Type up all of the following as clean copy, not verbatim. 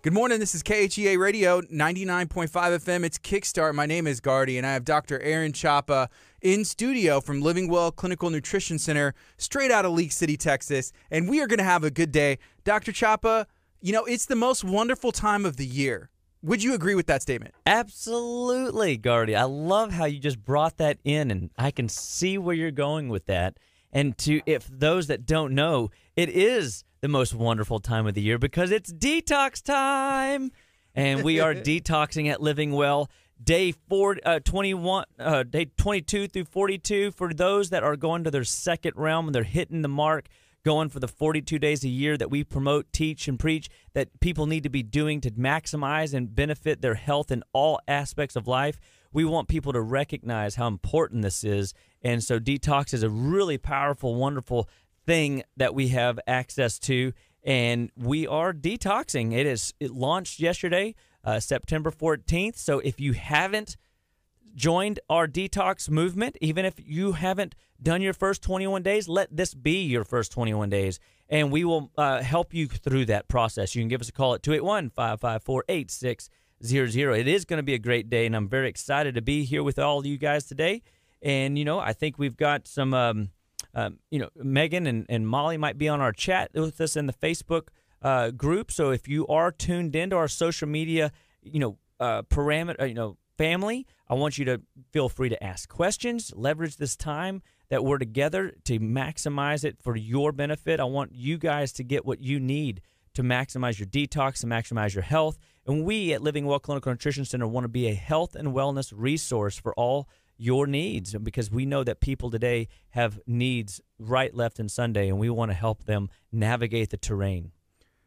Good morning, this is KHEA Radio, 99.5 FM. It's Kickstart. My name is Gardy, and I have Dr. Aaron Chapa in studio from Living Well Clinical Nutrition Center, straight out of League City, Texas, and we are going to have a good day. Dr. Chapa, you know, it's the most wonderful time of the year. Would you agree with that statement? Absolutely, Gardy. I love how you just brought that in, and I can see where you're going with that. And to if those that don't know, it is the most wonderful time of the year because it's detox time, and we are detoxing at Living Well day 22 through 42 for those that are going to their second realm and they're hitting the mark, going for the 42 days a year that we promote, teach, and preach that people need to be doing to maximize and benefit their health in all aspects of life. We want people to recognize how important this is, and so detox is a really powerful, wonderful thing that we have access to, and we are detoxing. It launched yesterday, September 14th, so if you haven't joined our detox movement, even if you haven't done your first 21 days, let this be your first 21 days, and we will help you through that process. You can give us a call at 281-554-8600. It is going to be a great day, and I'm very excited to be here with all of you guys today, and, you know, I think we've got some... you know, Megan and Molly might be on our chat with us in the Facebook group. So if you are tuned into our social media, you know, family, I want you to feel free to ask questions. Leverage this time that we're together to maximize it for your benefit. I want you guys to get what you need to maximize your detox and maximize your health. And we at Living Well Clinical Nutrition Center want to be a health and wellness resource for all your needs, because we know that people today have needs right, left, and Sunday, and we want to help them navigate the terrain.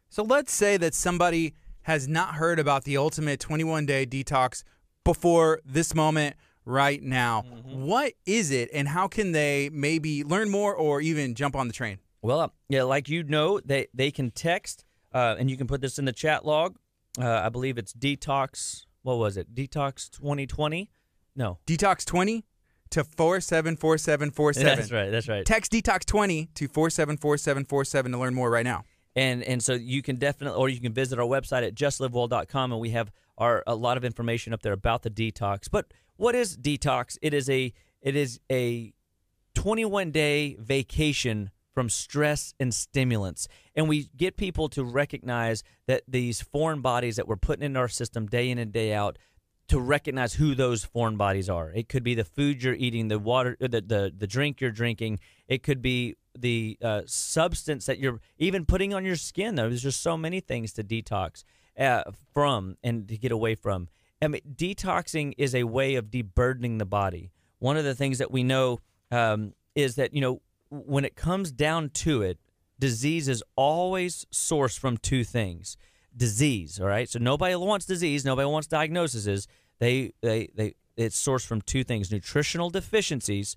So let's say that somebody has not heard about the ultimate 21-day detox before this moment right now. Mm-hmm. What is it, and how can they maybe learn more or even jump on the train? Well, yeah, like you know, they can text, and you can put this in the chat log. I believe it's detox, what was it, detox 2020? No. Detox 20 to 474747. That's right. That's right. Text detox 20 to 474747 to learn more right now. And so you can definitely, or you can visit our website at justlivewell.com, and we have a lot of information up there about the detox. But what is detox? It is a 21-day vacation from stress and stimulants. And we get people to recognize that these foreign bodies that we're putting in our system day in and day out, to recognize who those foreign bodies are. It could be the food you're eating, the water, the drink you're drinking. It could be the substance that you're even putting on your skin. There's just so many things to detox from and to get away from. I mean, detoxing is a way of deburdening the body. One of the things that we know is that, you know, when it comes down to it, disease is always sourced from two things. Disease, all right? So nobody wants disease. Nobody wants diagnoses. It's sourced from two things: nutritional deficiencies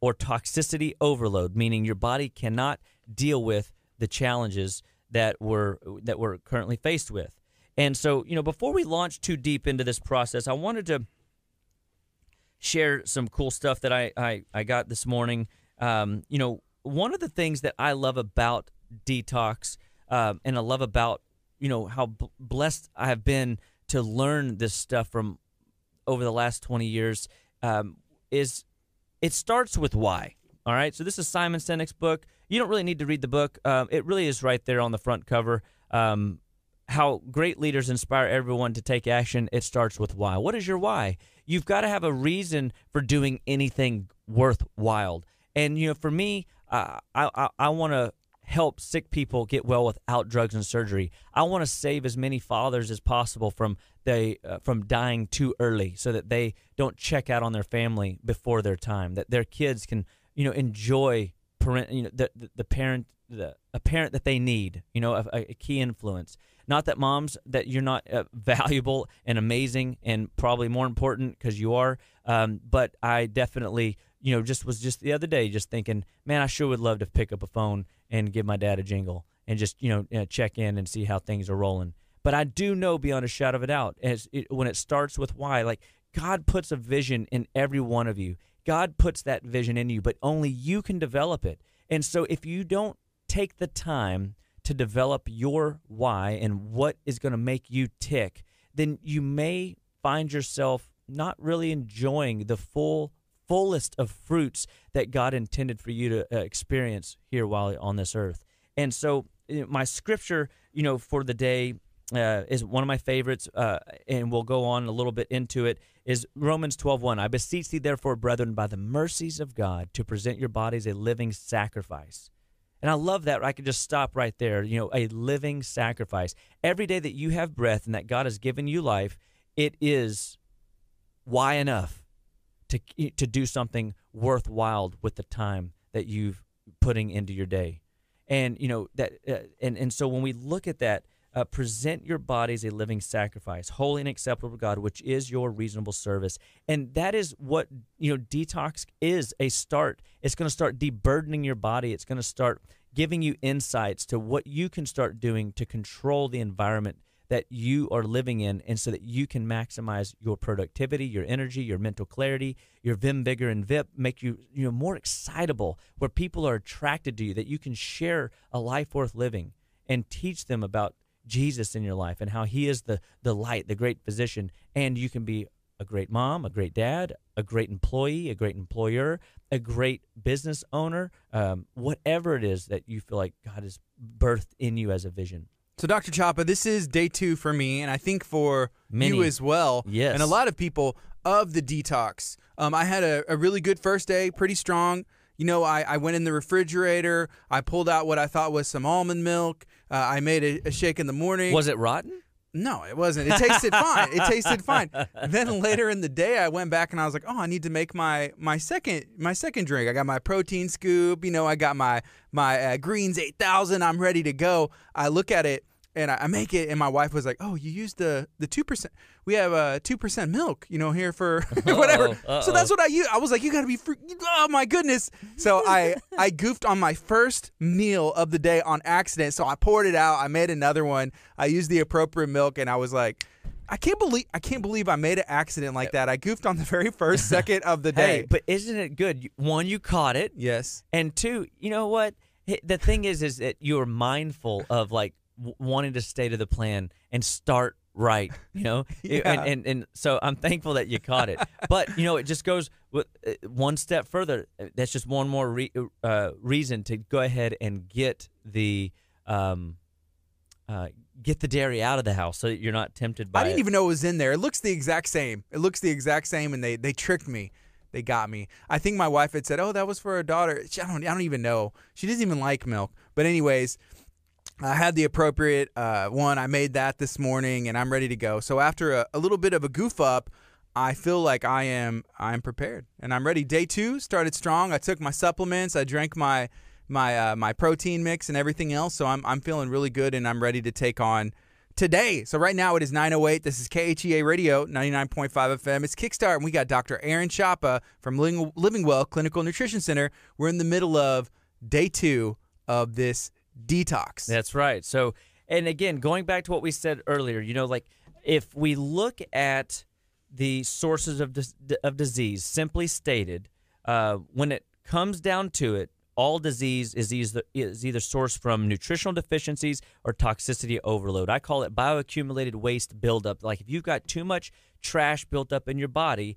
or toxicity overload, meaning your body cannot deal with the challenges that we're currently faced with. And so, you know, before we launch too deep into this process, I wanted to share some cool stuff that I got this morning. You know, one of the things that I love about detox and I love about, you know, how blessed I have been to learn this stuff from over the last 20 years is it starts with why. All right. So this is Simon Sinek's book. You don't really need to read the book. It really is right there on the front cover. How great leaders inspire everyone to take action. It starts with why. What is your why? You've got to have a reason for doing anything worthwhile. And, you know, for me, I want to help sick people get well without drugs and surgery. I want to save as many fathers as possible from dying too early, so that they don't check out on their family before their time. That their kids can, you know, enjoy a parent that they need. You know, a key influence. Not that moms that you're not valuable and amazing and probably more important, because you are. But I definitely, you know, was just the other day just thinking, man, I sure would love to pick up a phone and give my dad a jingle and just, you know, check in and see how things are rolling. But I do know beyond a shadow of a doubt, when it starts with why, like, God puts a vision in every one of you. God puts that vision in you, but only you can develop it. And so if you don't take the time to develop your why and what is going to make you tick, then you may find yourself not really enjoying the fullest of fruits that God intended for you to experience here while on this earth. And so my scripture, you know, for the day is one of my favorites, and we'll go on a little bit into it, is Romans 12:1. I beseech thee, therefore, brethren, by the mercies of God, to present your bodies a living sacrifice. And I love that. I could just stop right there. You know, a living sacrifice. Every day that you have breath and that God has given you life, it is why enough to do something worthwhile with the time that you've putting into your day. And, you know, that and so when we look at that, present your bodies a living sacrifice, holy and acceptable to God, which is your reasonable service. And that is what, you know, detox is a start. It's going to start deburdening your body. It's going to start giving you insights to what you can start doing to control the environment that you are living in, and so that you can maximize your productivity, your energy, your mental clarity, your vim, vigor, and vip, make you, you know, more excitable, where people are attracted to you, that you can share a life worth living and teach them about Jesus in your life and how he is the light, the great physician, and you can be a great mom, a great dad, a great employee, a great employer, a great business owner, whatever it is that you feel like God has birthed in you as a vision. So, Dr. Chapa, this is day two for me, and I think for many. You as well, yes. And a lot of people, of the detox. I had a really good first day, pretty strong. You know, I went in the refrigerator. I pulled out what I thought was some almond milk. I made a shake in the morning. Was it rotten? No, it wasn't. It tasted fine. It tasted fine. Then later in the day, I went back and I was like, oh, I need to make my second drink. I got my protein scoop. You know, I got my greens 8,000. I'm ready to go. I look at it and I make it. And my wife was like, oh, you used the 2%. We have 2% milk, you know, here for whatever. Uh-oh. So that's what I used. I was like, you got to be free. Oh, my goodness. So I goofed on my first meal of the day on accident. So I poured it out. I made another one. I used the appropriate milk, and I was like, I can't believe I made an accident like that. I goofed on the very first second of the day. Hey, but isn't it good? One, you caught it. Yes. And two, you know what? The thing is that you're mindful of, like, wanting to stay to the plan and start right, you know. Yeah. And so I'm thankful that you caught it. But, you know, it just goes with one step further. That's just one more reason to go ahead and get the dairy out of the house so that you're not tempted by it. I didn't even know it was in there. It looks the exact same. It looks the exact same, and they tricked me. They got me. I think my wife had said, "Oh, that was for her daughter." I don't even know. She doesn't even like milk. But anyways, I had the appropriate one. I made that this morning, and I'm ready to go. So after a little bit of a goof up, I feel like I'm prepared and I'm ready. Day two started strong. I took my supplements. I drank my protein mix and everything else. So I'm feeling really good, and I'm ready to take on today. So right now it is 9:08. This is KHEA Radio 99.5 FM. It's Kickstart, and we got Dr. Aaron Chapa from Living Well Clinical Nutrition Center. We're in the middle of day two of this detox. That's right. So, and again, going back to what we said earlier, you know, like if we look at the sources of disease, simply stated, when it comes down to it, all disease is either sourced from nutritional deficiencies or toxicity overload. I call it bioaccumulated waste buildup. Like if you've got too much trash built up in your body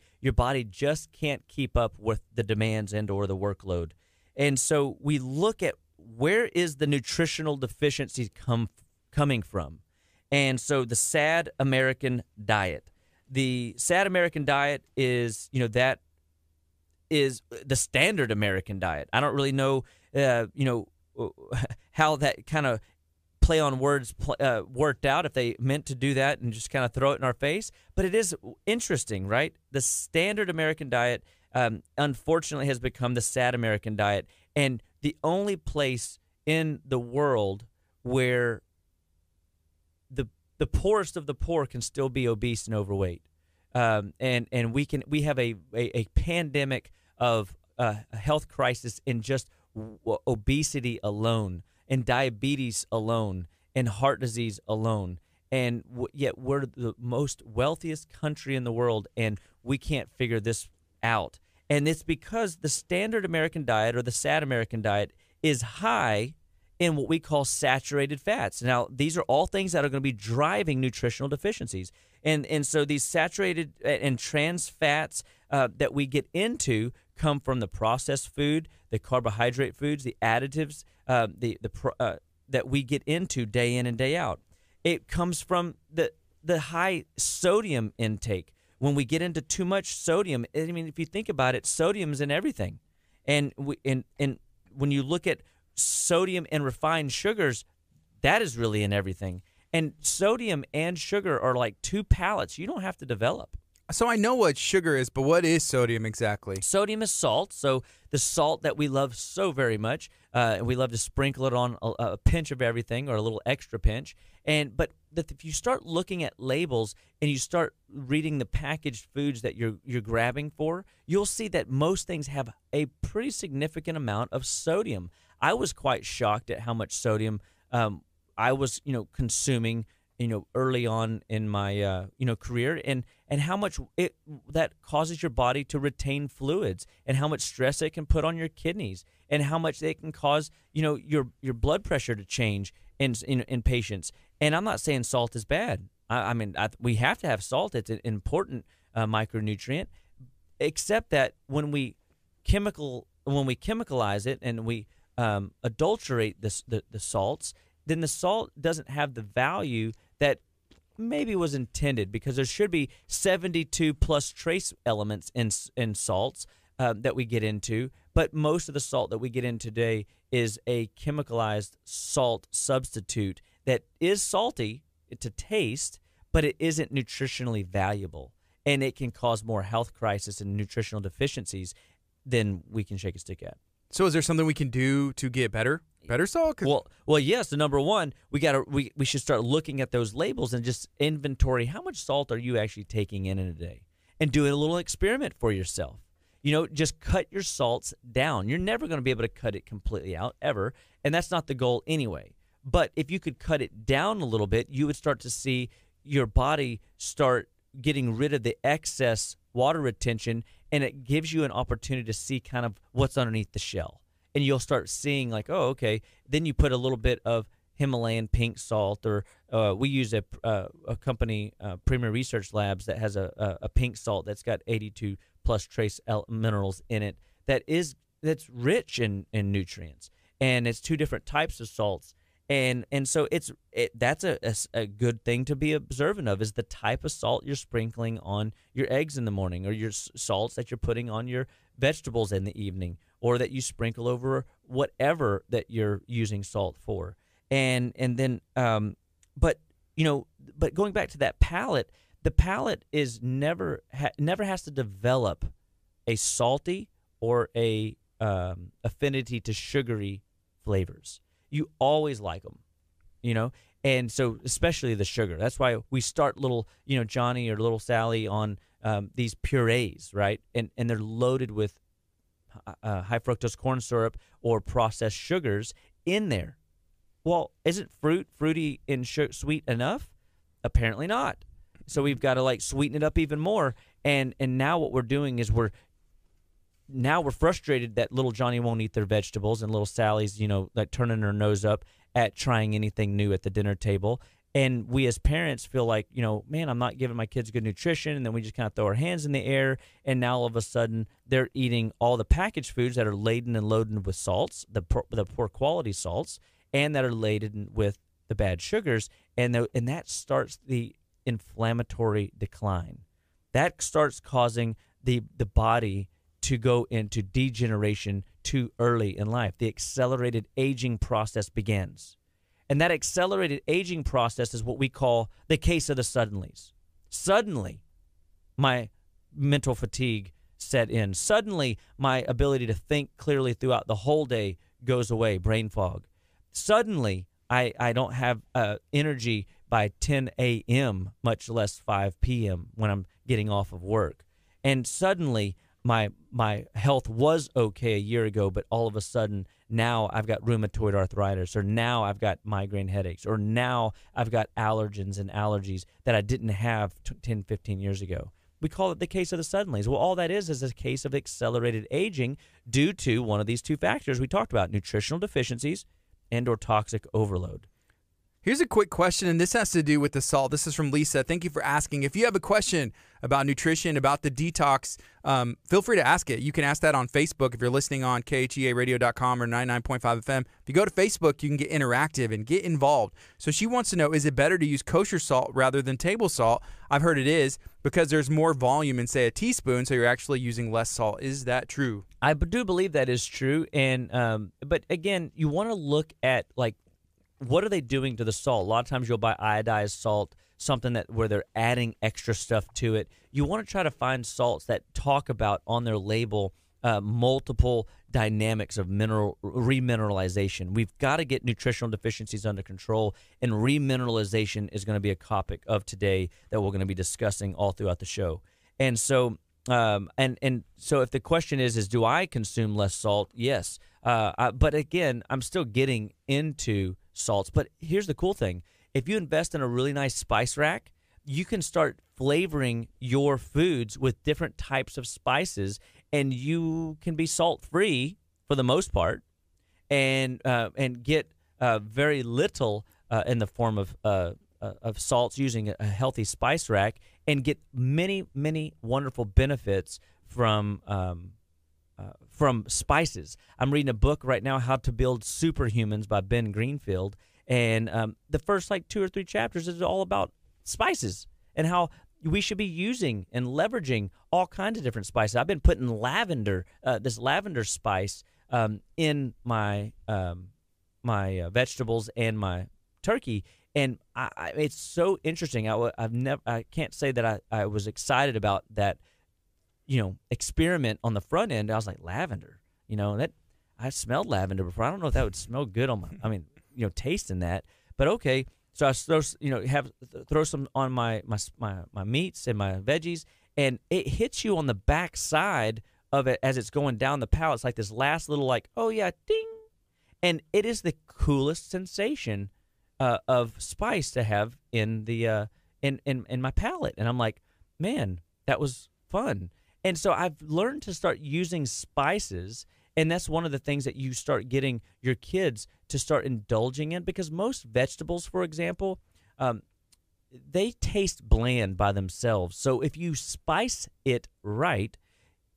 just can't keep up with the demands and or the workload. And so we look at where is the nutritional deficiency coming from? And so the sad American diet. The sad American diet is, you know, that is the standard American diet. I don't really know, you know, how that kind of play on words worked out, if they meant to do that and just kind of throw it in our face. But it is interesting, right? The standard American diet, unfortunately, has become the sad American diet. And the only place in the world where the poorest of the poor can still be obese and overweight, and we have a pandemic of a health crisis in just obesity alone, and diabetes alone, and heart disease alone, and yet we're the most wealthiest country in the world, and we can't figure this out. And it's because the standard American diet, or the sad American diet, is high in what we call saturated fats. Now, these are all things that are going to be driving nutritional deficiencies. And so these saturated and trans fats that we get into come from the processed food, the carbohydrate foods, the additives that we get into day in and day out. It comes from the high sodium intake. When we get into too much sodium, I mean, if you think about it, sodium's in everything. And when you look at sodium and refined sugars, that is really in everything. And sodium and sugar are like two palettes you don't have to develop. So I know what sugar is, but what is sodium exactly? Sodium is salt, so the salt that we love so very much. We love to sprinkle it on a pinch of everything or a little extra pinch. But if you start looking at labels and you start reading the packaged foods that you're grabbing for, you'll see that most things have a pretty significant amount of sodium. I was quite shocked at how much sodium I was, consuming, early on in my, career, and how much that causes your body to retain fluids, and how much stress it can put on your kidneys, and how much they can cause, your blood pressure to change in patients. And I'm not saying salt is bad. I mean, we have to have salt. It's an important micronutrient, except that when we chemicalize it and we adulterate the salts, then the salt doesn't have the value that maybe was intended, because there should be 72 plus trace elements in salts that we get into. But most of the salt that we get in today is a chemicalized salt substitute that is salty to taste, but it isn't nutritionally valuable, and it can cause more health crisis and nutritional deficiencies than we can shake a stick at. So is there something we can do to get better? Better salt? Well, yes. So number one, we should start looking at those labels and just inventory how much salt are you actually taking in a day, and do a little experiment for yourself. Just cut your salts down. You're never going to be able to cut it completely out ever, and that's not the goal anyway. But if you could cut it down a little bit, you would start to see your body start getting rid of the excess water retention, and it gives you an opportunity to see kind of what's underneath the shell. And you'll start seeing like, oh, okay. Then you put a little bit of Himalayan pink salt, or we use a company, Premier Research Labs, that has a pink salt that's got 82 plus trace minerals in it. That's rich in nutrients, and it's two different types of salts. And so that's a good thing to be observant of, is the type of salt you're sprinkling on your eggs in the morning, or your salts that you're putting on your vegetables in the evening, or that you sprinkle over whatever that you're using salt for. But going back to that palate, the palate is never has to develop a salty or a affinity to sugary flavors. You always like them, and so especially the sugar. That's why we start little, Johnny or little Sally on these purees, right? And they're loaded with high fructose corn syrup or processed sugars in there. Well, isn't fruity and sweet enough? Apparently not. So we've got to sweeten it up even more. And now what we're doing is we're frustrated that little Johnny won't eat their vegetables, and little Sally's turning her nose up at trying anything new at the dinner table. And we as parents feel like, man, I'm not giving my kids good nutrition. And then we just kind of throw our hands in the air. And now all of a sudden they're eating all the packaged foods that are laden and loaded with salts, the poor quality salts, and that are laden with the bad sugars. And that starts the inflammatory decline. That starts causing the body to go into degeneration too early in life. The accelerated aging process begins. And that accelerated aging process is what we call the case of the suddenlies. Suddenly, my mental fatigue set in. Suddenly, my ability to think clearly throughout the whole day goes away, brain fog. Suddenly, I don't have energy by 10 a.m., much less 5 p.m. when I'm getting off of work. And suddenly, my health was okay a year ago, but all of a sudden now I've got rheumatoid arthritis, or now I've got migraine headaches, or now I've got allergens and allergies that I didn't have 10, 15 years ago. We call it the case of the suddenlies. Well, all that is a case of accelerated aging due to one of these two factors we talked about: nutritional deficiencies and or toxic overload. Here's a quick question, and this has to do with the salt. This is from Lisa. Thank you for asking. If you have a question about nutrition, about the detox, feel free to ask it. You can ask that on Facebook if you're listening on KHEARadio.com or 99.5 FM. If you go to Facebook, you can get interactive and get involved. So she wants to know, is it better to use kosher salt rather than table salt? I've heard it is because there's more volume in, say, a teaspoon, so you're actually using less salt. Is that true? I do believe that is true. And but, again, you want to look at, like, what are they doing to the salt? A lot of times you'll buy iodized salt, something that where they're adding extra stuff to it. You want to try to find salts that talk about on their label multiple dynamics of mineral remineralization. We've got to get nutritional deficiencies under control, and remineralization is going to be a topic of today that we're going to be discussing all throughout the show. And so, so if the question is do I consume less salt? Yes, but again, I'm still getting into salts. But here's the cool thing. If you invest in a really nice spice rack, you can start flavoring your foods with different types of spices, and you can be salt-free for the most part and get very little in the form of salts using a healthy spice rack, and get many, many wonderful benefits from spices. I'm reading a book right now, How to Build Superhumans by Ben Greenfield, and the first like 2 or 3 chapters is all about spices and how we should be using and leveraging all kinds of different spices. I've been putting lavender, this lavender spice, in my my vegetables and my turkey, and it's so interesting. I can't say that I was excited about that, you know, experiment on the front end. I was like, lavender, you know, that I smelled lavender before. I don't know if that would smell good on my, I mean, you know, tasting that, but okay. So I throw, you know, throw some on my meats and my veggies, and it hits you on the back side of it as it's going down the palate. It's like this last little, like, oh yeah, ding. And it is the coolest sensation of spice to have in the, in my palate. And I'm like, man, that was fun. And so I've learned to start using spices, and that's one of the things that you start getting your kids to start indulging in, because most vegetables, for example, they taste bland by themselves. So if you spice it right,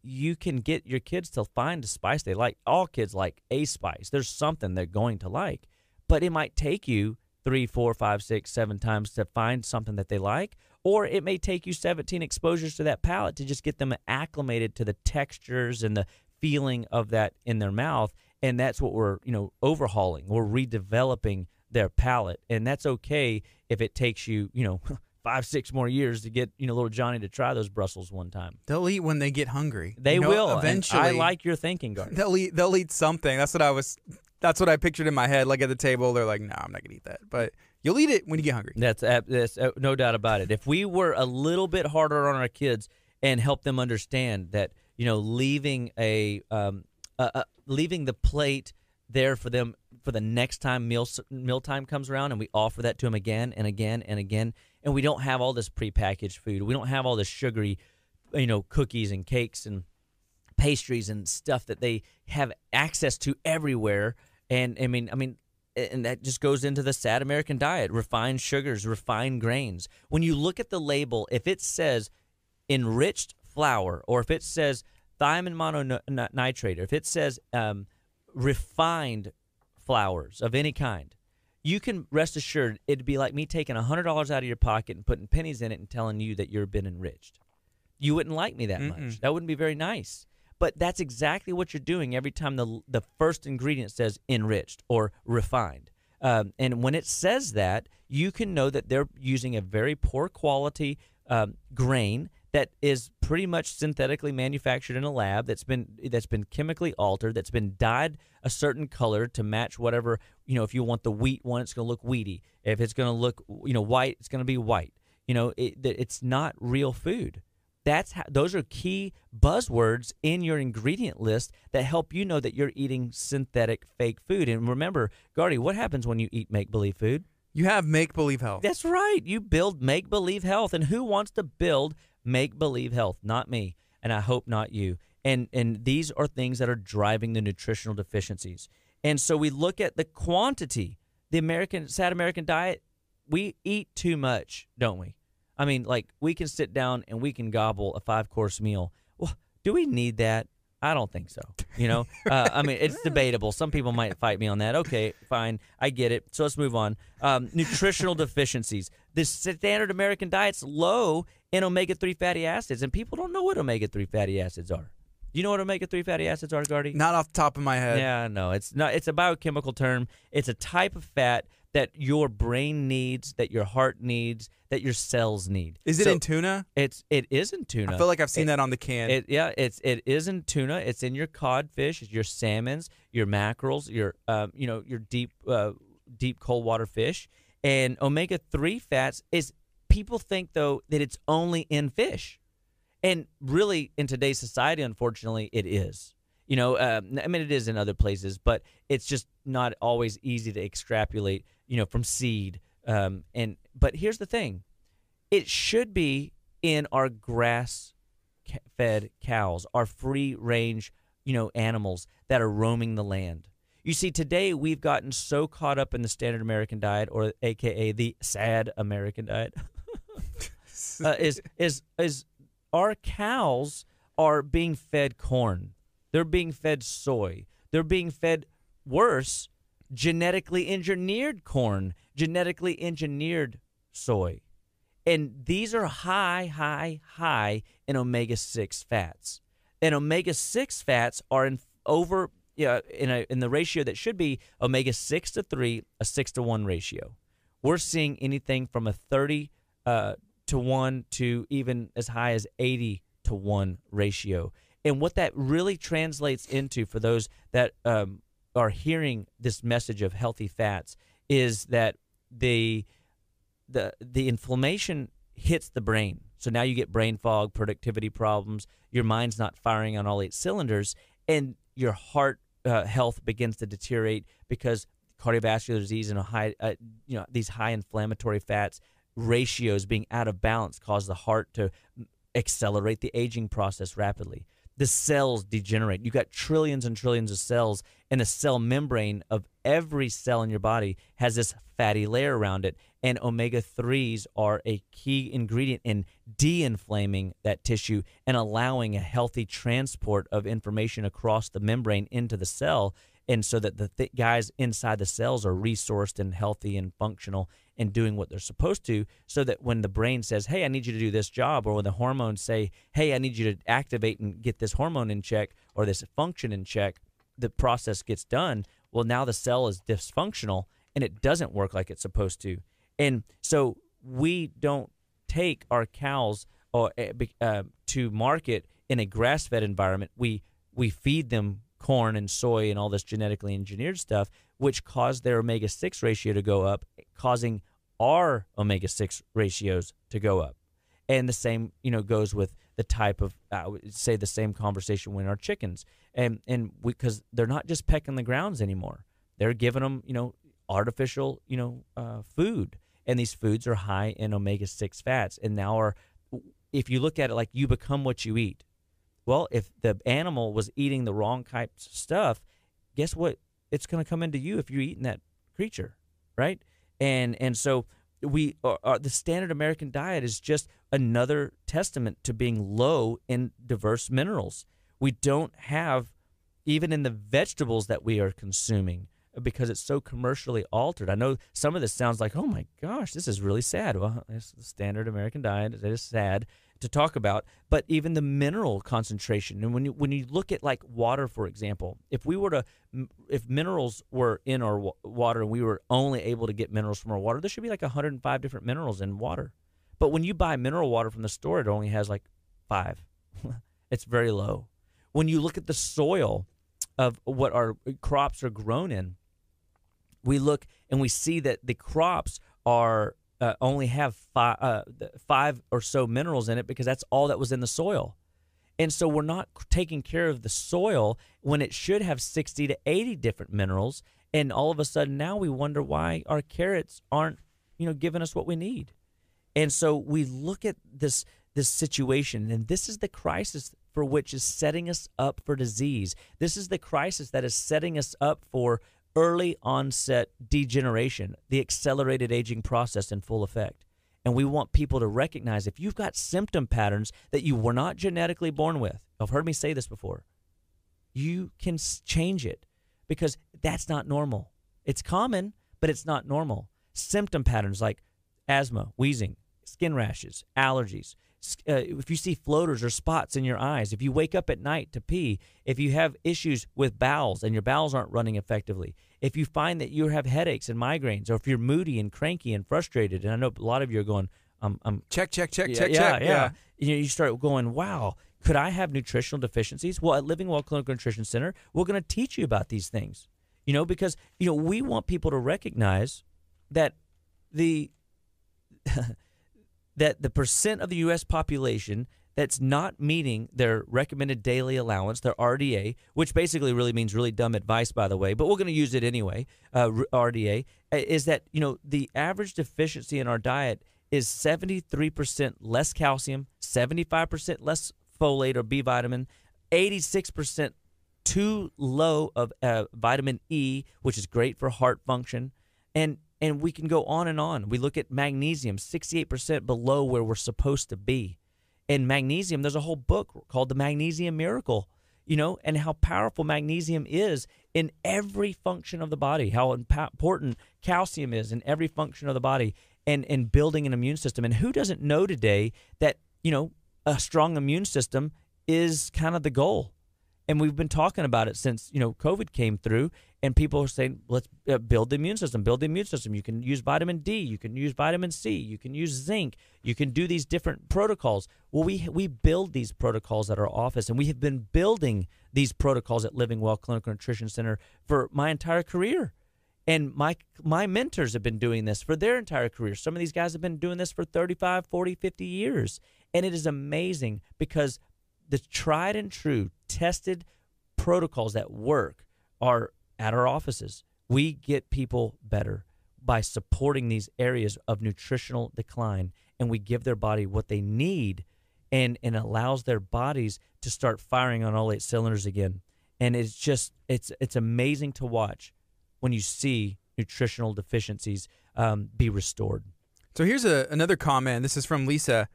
you can get your kids to find a spice they like. All kids like a spice. There's something they're going to like, but it might take you 3, 4, 5, 6, 7 times to find something that they like. Or it may take you 17 exposures to that palate to just get them acclimated to the textures and the feeling of that in their mouth. And that's what we're, you know, overhauling. We're redeveloping their palate. And that's okay if it takes you, you know, 5, 6 more years to get, you know, little Johnny to try those Brussels one time. They'll eat when they get hungry. They will. Eventually. I like your thinking, Gardner. They'll eat something. That's what I pictured in my head. Like at the table, they're like, no, I'm not going to eat that. But you'll eat it when you get hungry. That's no doubt about it. If we were a little bit harder on our kids and help them understand that, you know, leaving leaving the plate there for them for the next time mealtime comes around, and we offer that to them again and again and again, and we don't have all this prepackaged food, we don't have all this sugary, you know, cookies and cakes and pastries and stuff that they have access to everywhere. And I mean. And that just goes into the sad American diet, refined sugars, refined grains. When you look at the label, if it says enriched flour, or if it says thiamine mononitrate, or if it says refined flours of any kind, you can rest assured it'd be like me taking $100 out of your pocket and putting pennies in it and telling you that you've been enriched. You wouldn't like me that much. That wouldn't be very nice. But that's exactly what you're doing every time the first ingredient says enriched or refined. And when it says that, you can know that they're using a very poor quality grain that is pretty much synthetically manufactured in a lab, that's been chemically altered, that's been dyed a certain color to match whatever, you know, if you want the wheat one, it's going to look wheaty. If it's going to look, you know, white, it's going to be white. You know, it's not real food. Those are key buzzwords in your ingredient list that help you know that you're eating synthetic fake food. And remember, Gardy, what happens when you eat make-believe food? You have make-believe health. That's right. You build make-believe health. And who wants to build make-believe health? Not me, and I hope not you. And these are things that are driving the nutritional deficiencies. And so we look at the quantity. The American diet, we eat too much, don't we? I mean, like, we can sit down and we can gobble a 5-course meal. Well, do we need that? I don't think so. You know, I mean, it's debatable. Some people might fight me on that. Okay, fine. I get it. So let's move on. Nutritional deficiencies. The standard American diet's low in omega-3 fatty acids, and people don't know what omega-3 fatty acids are. You know what omega-3 fatty acids are, Gardy? Not off the top of my head. Yeah, no. It's not. It's a biochemical term. It's a type of fat that your brain needs, that your heart needs, that your cells need. Is it in tuna? It is in tuna. I feel like I've seen that on the can. It is in tuna. It's in your codfish, your salmons, your mackerels, your deep cold water fish. And omega-3 fats is, people think though that it's only in fish, and really in today's society, unfortunately, it is. You know, I mean, it is in other places, but it's just not always easy to extrapolate, you know, from seed. But here's the thing. It should be in our grass-fed cows, our free-range, you know, animals that are roaming the land. You see, today we've gotten so caught up in the standard American diet, or a.k.a. the sad American diet, is our cows are being fed corn. They're being fed soy. They're being fed, worse, genetically engineered corn, genetically engineered soy. And these are high in omega-6 fats. And omega-6 fats are in the ratio that should be omega-6 to 3, a 6 to 1 ratio. We're seeing anything from a 30 to 1 to even as high as 80 to 1 ratio. And what that really translates into for those that are hearing this message of healthy fats is that the inflammation hits the brain. So now you get brain fog, productivity problems, your mind's not firing on all 8 cylinders, and your heart health begins to deteriorate because cardiovascular disease and these high inflammatory fats ratios being out of balance cause the heart to accelerate the aging process rapidly. The cells degenerate. You've got trillions and trillions of cells, and the cell membrane of every cell in your body has this fatty layer around it, and omega-3s are a key ingredient in de-inflaming that tissue and allowing a healthy transport of information across the membrane into the cell, and so that the guys inside the cells are resourced and healthy and functional and doing what they're supposed to, so that when the brain says, hey, I need you to do this job, or when the hormones say, hey, I need you to activate and get this hormone in check or this function in check, the process gets done. Well, now the cell is dysfunctional and it doesn't work like it's supposed to. And so we don't take our cows to market in a grass-fed environment. We feed them corn and soy and all this genetically engineered stuff, which caused their omega-6 ratio to go up, causing our omega-6 ratios to go up. And the same, you know, goes with the type of, I would say the same conversation with our chickens. And because they're not just pecking the grounds anymore. They're giving them, you know, artificial, you know, food. And these foods are high in omega-6 fats. And now if you look at it like you become what you eat. Well, if the animal was eating the wrong types of stuff, guess what? It's going to come into you if you're eating that creature, right? And so the standard American diet is just another testament to being low in diverse minerals. We don't have, even in the vegetables that we are consuming, because it's so commercially altered. I know some of this sounds like, oh my gosh, this is really sad. Well, it's the standard American diet. It is sad to talk about, but even the mineral concentration. And when you look at like water, for example, if minerals were in our water and we were only able to get minerals from our water, there should be like 105 different minerals in water. But when you buy mineral water from the store, it only has like 5. It's very low. When you look at the soil of what our crops are grown in, we look and we see that the crops are only have 5 or so minerals in it because that's all that was in the soil. And so we're not taking care of the soil when it should have 60 to 80 different minerals. And all of a sudden now we wonder why our carrots aren't, you know, giving us what we need. And so we look at this situation, and this is the crisis for which is setting us up for disease. This is the crisis that is setting us up for early onset degeneration, the accelerated aging process in full effect. And we want people to recognize if you've got symptom patterns that you were not genetically born with, I've heard me say this before, you can change it because that's not normal. It's common, but it's not normal. Symptom patterns like asthma, wheezing, skin rashes, allergies. If you see floaters or spots in your eyes, if you wake up at night to pee, if you have issues with bowels and your bowels aren't running effectively, if you find that you have headaches and migraines, or if you're moody and cranky and frustrated, and I know a lot of you are going, check. You start going, wow, could I have nutritional deficiencies? Well, at Living Well Clinical Nutrition Center, we're going to teach you about these things, because, we want people to recognize that the percent of the U.S. population that's not meeting their recommended daily allowance, their RDA, which basically really means really dumb advice, by the way, but we're going to use it anyway, RDA, is that, the average deficiency in our diet is 73% less calcium, 75% less folate or B vitamin, 86% too low of vitamin E, which is great for heart function, and we can go on and on. We look at magnesium, 68% below where we're supposed to be. And magnesium, there's a whole book called The Magnesium Miracle, and how powerful magnesium is in every function of the body, how important calcium is in every function of the body, and in building an immune system. And who doesn't know today that, a strong immune system is kind of the goal? And we've been talking about it since, COVID came through, and people are saying, let's build the immune system, build the immune system. You can use vitamin D, you can use vitamin C, you can use zinc, you can do these different protocols. Well, we build these protocols at our office, and we have been building these protocols at Living Well Clinical Nutrition Center for my entire career. And my mentors have been doing this for their entire career. Some of these guys have been doing this for 35, 40, 50 years. And it is amazing because the tried and true tested protocols that work are at our offices. We get people better by supporting these areas of nutritional decline, and we give their body what they need, and allows their bodies to start firing on all eight cylinders again. And it's just, it's amazing to watch when you see nutritional deficiencies be restored. So here's another comment. This is from Lisa.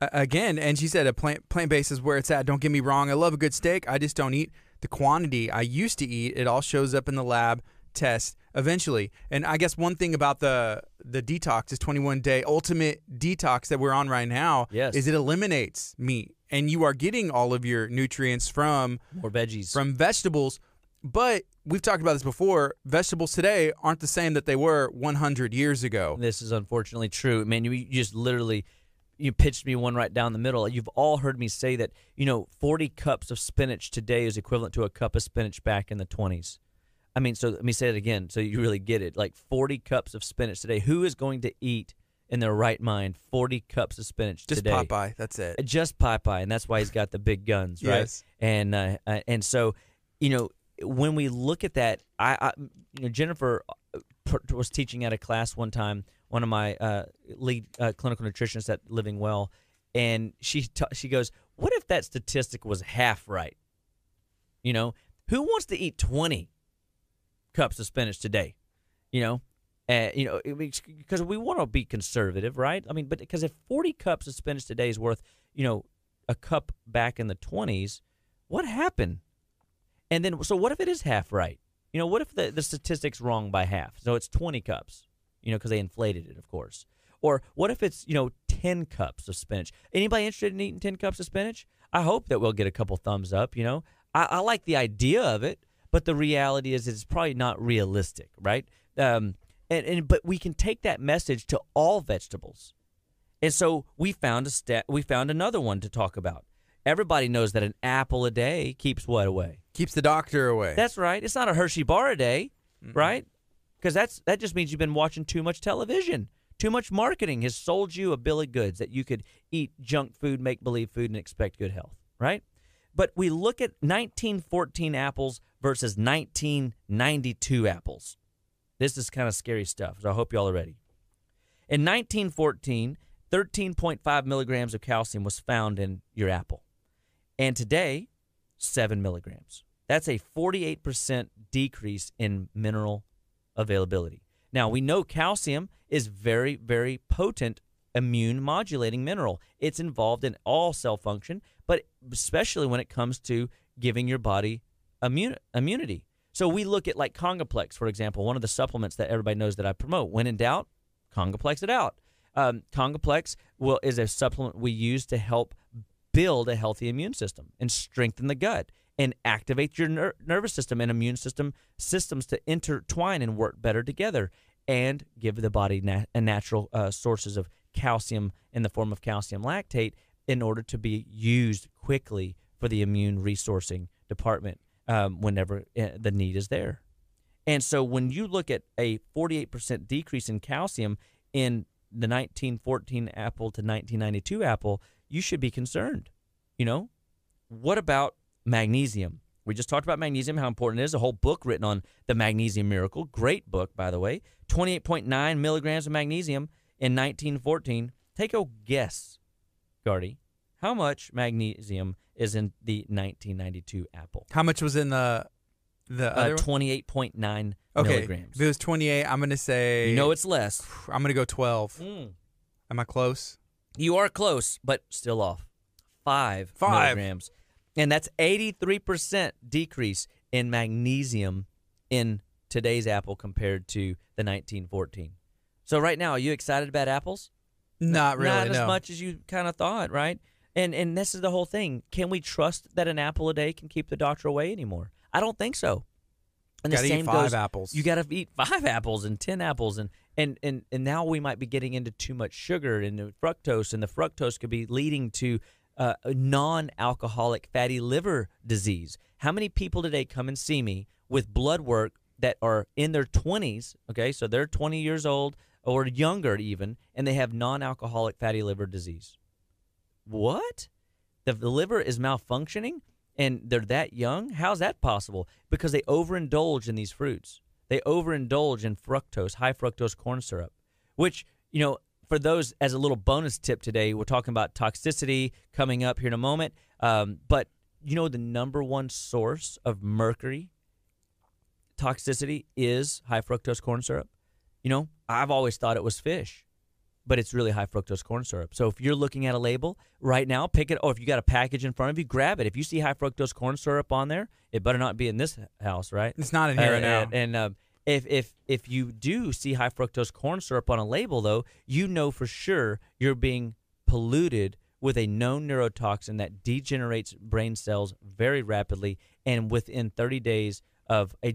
Again, and she said, plant-based is where it's at. Don't get me wrong. I love a good steak. I just don't eat the quantity I used to eat. It all shows up in the lab test eventually. And I guess one thing about the detox, this 21-day ultimate detox that we're on right now, yes, is it eliminates meat. And you are getting all of your nutrients from veggies, from vegetables. But we've talked about this before. Vegetables today aren't the same that they were 100 years ago. This is unfortunately true. Man, you just literally... You pitched me one right down the middle. You've all heard me say that, 40 cups of spinach today is equivalent to a cup of spinach back in the 20s. I mean, so let me say it again so you really get it. Like 40 cups of spinach today. Who is going to eat in their right mind 40 cups of spinach today? Just Popeye, that's it. Just Popeye, and that's why he's got the big guns, right? Yes. And so, when we look at that, I Jennifer was teaching at a class one time, one of my lead clinical nutritionists at Living Well, and she goes, what if that statistic was half right? Who wants to eat 20 cups of spinach today? Because we want to be conservative, right? I mean, but because if 40 cups of spinach today is worth, a cup back in the 20s, what happened? And then, so what if it is half right? What if the statistic's wrong by half? So it's 20 cups. Because they inflated it, of course. Or what if it's, 10 cups of spinach? Anybody interested in eating 10 cups of spinach? I hope that we'll get a couple thumbs up, I like the idea of it, but the reality is it's probably not realistic, right? But we can take that message to all vegetables. And so we found another one to talk about. Everybody knows that an apple a day keeps what away? Keeps the doctor away. That's right. It's not a Hershey bar a day, right? Because that just means you've been watching too much television. Too much marketing has sold you a bill of goods that you could eat junk food, make-believe food, and expect good health, right? But we look at 1914 apples versus 1992 apples. This is kind of scary stuff, so I hope y'all are ready. In 1914, 13.5 milligrams of calcium was found in your apple. And today, 7 milligrams. That's a 48% decrease in mineral availability. Now, we know calcium is very, very potent immune-modulating mineral. It's involved in all cell function, but especially when it comes to giving your body immunity. So we look at like Congaplex, for example, one of the supplements that everybody knows that I promote. When in doubt, Congaplex it out. Congaplex is a supplement we use to help build a healthy immune system and strengthen the gut and activate your nervous system and immune systems to intertwine and work better together and give the body natural sources of calcium in the form of calcium lactate in order to be used quickly for the immune resourcing department whenever the need is there. And so when you look at a 48% decrease in calcium in the 1914 apple to 1992 apple, you should be concerned. You know, what about magnesium? We just talked about magnesium, how important it is. A whole book written on the magnesium miracle. Great book, by the way. 28.9 milligrams of magnesium in 1914. Take a guess, Gardy, how much magnesium is in the 1992 apple? How much was in the other one? 28.9 milligrams. If it was 28, I'm going to say... You know it's less. I'm going to go 12. Am I close? You are close, but still off. 5 milligrams. And that's 83% decrease in magnesium in today's apple compared to the 1914. So right now, are you excited about apples? Not really, Not as much as you kind of thought, right? And this is the whole thing. Can we trust that an apple a day can keep the doctor away anymore? I don't think so. And the same goes. You got to eat 5 apples. You got to eat 5 apples and 10 apples. And now we might be getting into too much sugar and fructose, and the fructose could be leading to non-alcoholic fatty liver disease. How many people today come and see me with blood work that are in their 20s, okay, so they're 20 years old or younger even, and they have non-alcoholic fatty liver disease? What? The liver is malfunctioning and they're that young? How's that possible? Because they overindulge in these fruits. They overindulge in fructose, high fructose corn syrup, which, you know, for those, as a little bonus tip today, we're talking about toxicity coming up here in a moment. But you know the number one source of mercury toxicity is high fructose corn syrup. You know, I've always thought it was fish, but it's really high fructose corn syrup. So if you're looking at a label right now, pick it, or if you got a package in front of you, grab it. If you see high fructose corn syrup on there, it better not be in this house, right? It's not in here now. If you do see high fructose corn syrup on a label, though, you know for sure you're being polluted with a known neurotoxin that degenerates brain cells very rapidly, and within 30 days of a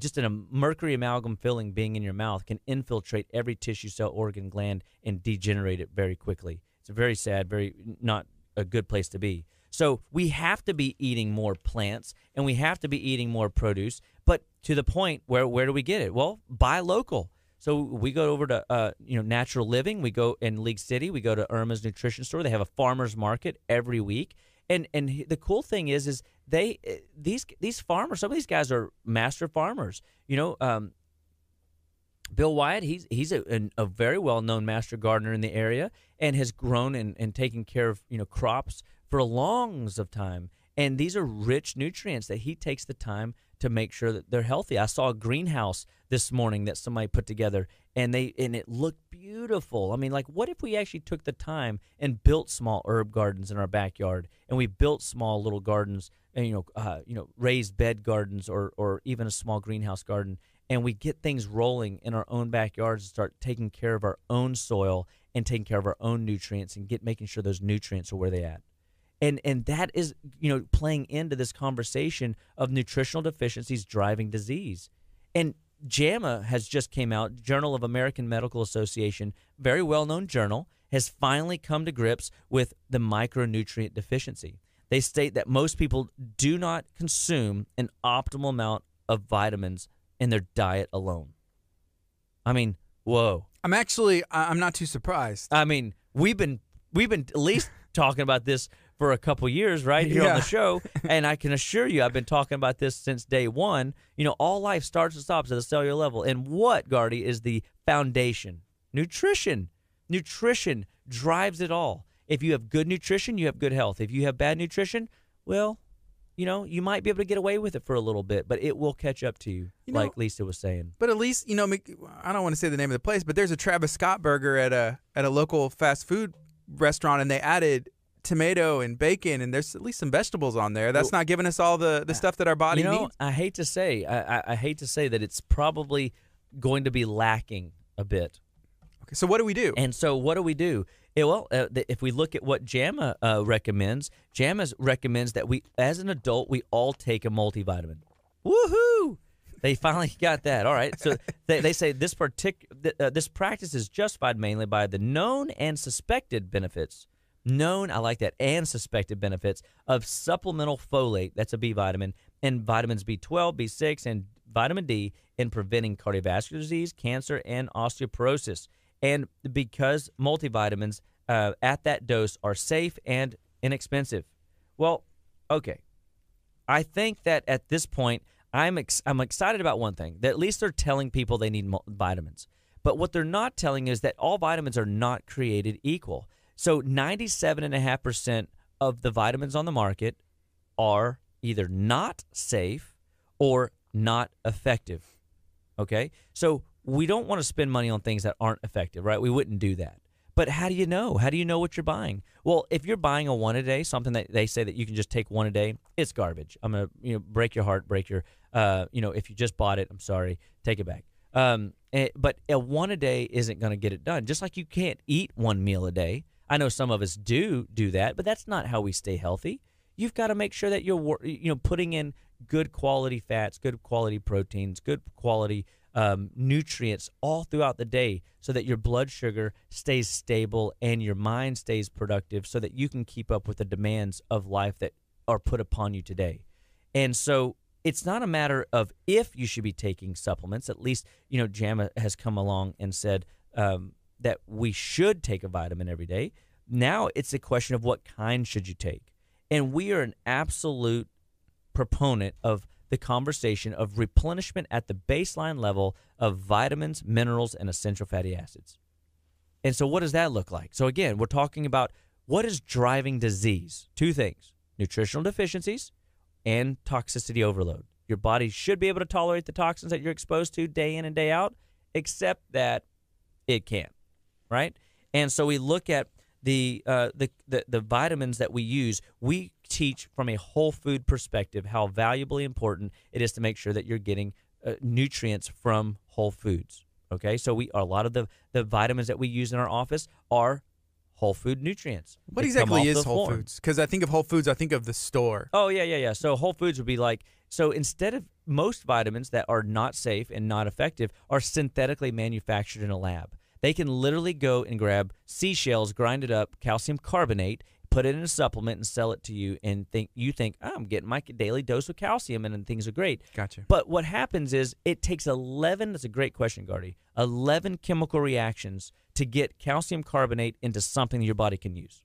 mercury amalgam filling being in your mouth can infiltrate every tissue, cell, organ, gland, and degenerate it very quickly. It's very sad, very not a good place to be. So we have to be eating more plants, and we have to be eating more produce, but to the point where do we get it? Well, buy local. So we go over to Natural Living. We go in League City. We go to Irma's Nutrition Store. They have a farmer's market every week. And the cool thing is they these farmers, some of these guys are master farmers. You know, Bill Wyatt, he's a very well-known master gardener in the area and has grown and taken care of, crops for longs of time. And these are rich nutrients that he takes the time to make sure that they're healthy. I saw a greenhouse this morning that somebody put together, and it looked beautiful. I mean, like, what if we actually took the time and built small herb gardens in our backyard, and we built small little gardens, and raised bed gardens or even a small greenhouse garden, and we get things rolling in our own backyards and start taking care of our own soil and taking care of our own nutrients and making sure those nutrients are where they're at. And that is, playing into this conversation of nutritional deficiencies driving disease. And JAMA has just came out, Journal of American Medical Association, very well-known journal, has finally come to grips with the micronutrient deficiency. They state that most people do not consume an optimal amount of vitamins in their diet alone. I mean, whoa. I'm not too surprised. I mean, we've been at least talking about this for a couple years right here on the show, and I can assure you I've been talking about this since day one. All life starts and stops at a cellular level. And what, Gardy, is the foundation? Nutrition. Nutrition drives it all. If you have good nutrition, you have good health. If you have bad nutrition, well, you know, you might be able to get away with it for a little bit, but it will catch up to you, like Lisa was saying. But at least, you know, I don't want to say the name of the place, but there's a Travis Scott burger at a local fast food restaurant, and they added tomato and bacon, and there's at least some vegetables on there. That's not giving us all the stuff that our body needs. I hate to say that it's probably going to be lacking a bit. Okay, so what do we do? And so what do we do? If we look at what JAMA recommends, JAMA recommends that we, as an adult, we all take a multivitamin. Woohoo! They finally got that. All right. So they say this practice is justified mainly by the known and suspected benefits. Known, I like that, and suspected benefits of supplemental folate, that's a B vitamin, and vitamins B12, B6, and vitamin D in preventing cardiovascular disease, cancer, and osteoporosis. And because multivitamins at that dose are safe and inexpensive. Well, okay. I think that at this point, I'm excited about one thing, that at least they're telling people they need vitamins. But what they're not telling is that all vitamins are not created equal. So 97.5% of the vitamins on the market are either not safe or not effective, okay? So we don't want to spend money on things that aren't effective, right? We wouldn't do that. But how do you know? How do you know what you're buying? Well, if you're buying a one a day, something that they say that you can just take one a day, it's garbage. I'm going to break your heart, if you just bought it, I'm sorry, take it back. But a one a day isn't going to get it done, just like you can't eat one meal a day. I know some of us do that, but that's not how we stay healthy. You've got to make sure that you're putting in good quality fats, good quality proteins, good quality nutrients all throughout the day so that your blood sugar stays stable and your mind stays productive so that you can keep up with the demands of life that are put upon you today. And so it's not a matter of if you should be taking supplements. At least, JAMA has come along and said that we should take a vitamin every day. Now it's a question of what kind should you take. And we are an absolute proponent of the conversation of replenishment at the baseline level of vitamins, minerals, and essential fatty acids. And so what does that look like? So again, we're talking about what is driving disease. Two things: nutritional deficiencies and toxicity overload. Your body should be able to tolerate the toxins that you're exposed to day in and day out, except that it can't, right? And so we look at the vitamins that we use. We teach from a whole food perspective how valuably important it is to make sure that you're getting nutrients from whole foods, okay? So a lot of the vitamins that we use in our office are whole food nutrients. What exactly is Whole Foods? Because I think of Whole Foods, I think of the store. Oh, yeah. So Whole Foods would be so instead of most vitamins that are not safe and not effective are synthetically manufactured in a lab. They can literally go and grab seashells, grind it up, calcium carbonate, put it in a supplement and sell it to you and think, I'm getting my daily dose of calcium and things are great. Gotcha. But what happens is it takes 11, that's a great question, Gardy, 11 chemical reactions to get calcium carbonate into something your body can use.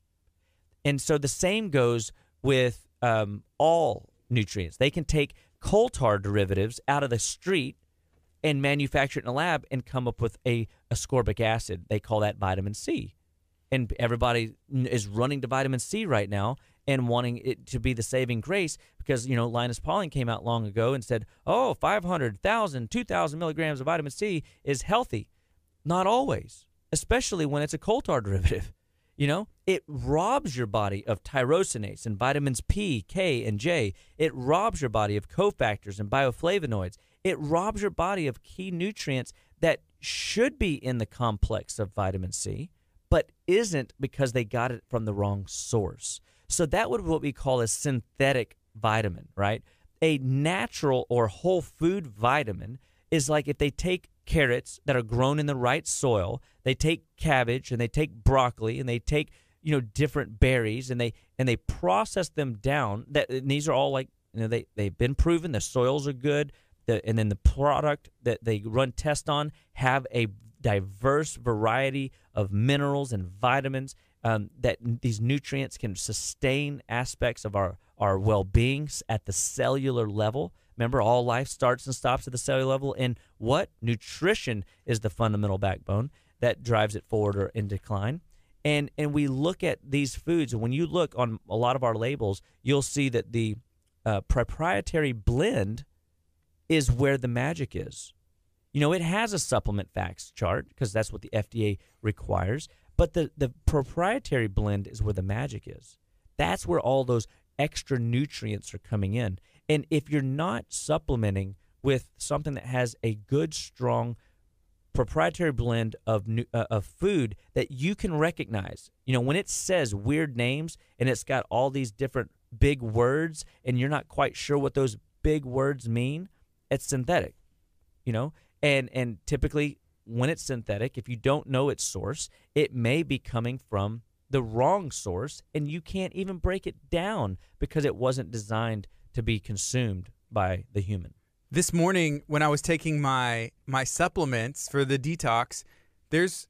And so the same goes with all nutrients. They can take coal tar derivatives out of the street and manufacture it in a lab and come up with a ascorbic acid. They call that vitamin C. And everybody is running to vitamin C right now and wanting it to be the saving grace because, Linus Pauling came out long ago and said, 500,000, 2,000 milligrams of vitamin C is healthy. Not always. Especially when it's a coal tar derivative, It robs your body of tyrosinates and vitamins P, K, and J. It robs your body of cofactors and bioflavonoids. It robs your body of key nutrients that should be in the complex of vitamin C, but isn't because they got it from the wrong source. So that would be what we call a synthetic vitamin, right? A natural or whole food vitamin is like if they take carrots that are grown in the right soil, they take cabbage and they take broccoli and they take different berries and they process them down. And these are all they've been proven. The soils are good, and then the product that they run tests on have a diverse variety of minerals and vitamins that these nutrients can sustain aspects of our well-being at the cellular level. Remember, all life starts and stops at the cellular level. And what? Nutrition is the fundamental backbone that drives it forward or in decline. And we look at these foods. And when you look on a lot of our labels, you'll see that the proprietary blend is where the magic is. You know, it has a supplement facts chart because that's what the FDA requires, but the proprietary blend is where the magic is. That's where all those extra nutrients are coming in. And if you're not supplementing with something that has a good, strong proprietary blend of food that you can recognize, you know, when it says weird names and it's got all these different big words and you're not quite sure what those big words mean, it's synthetic, you know, and typically when it's synthetic, if you don't know its source, it may be coming from the wrong source and you can't even break it down because it wasn't designed to be consumed by the human. This morning when I was taking my supplements for the detox, there's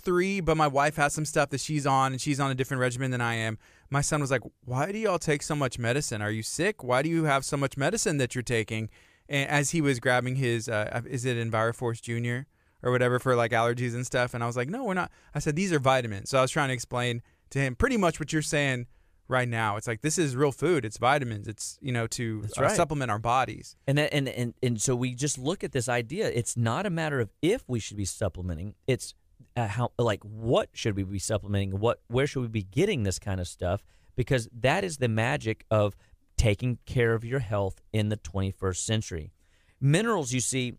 three, but my wife has some stuff that she's on, and she's on a different regimen than I am. My son was like, "Why do y'all take so much medicine? Are you sick? Why do you have so much medicine that you're taking?" And as he was grabbing his, is it EnviroForce Junior or whatever for like allergies and stuff, and I was like, "No, we're not." I said, "These are vitamins." So I was trying to explain to him pretty much what you're saying right now. It's like, this is real food. It's vitamins. It's, you know, to supplement our bodies. And that, and so we just look at this idea. It's not a matter of if we should be supplementing. It's how, like, what should we be supplementing? Where should we be getting this kind of stuff? Because that is the magic of taking care of your health in the 21st century. Minerals, you see,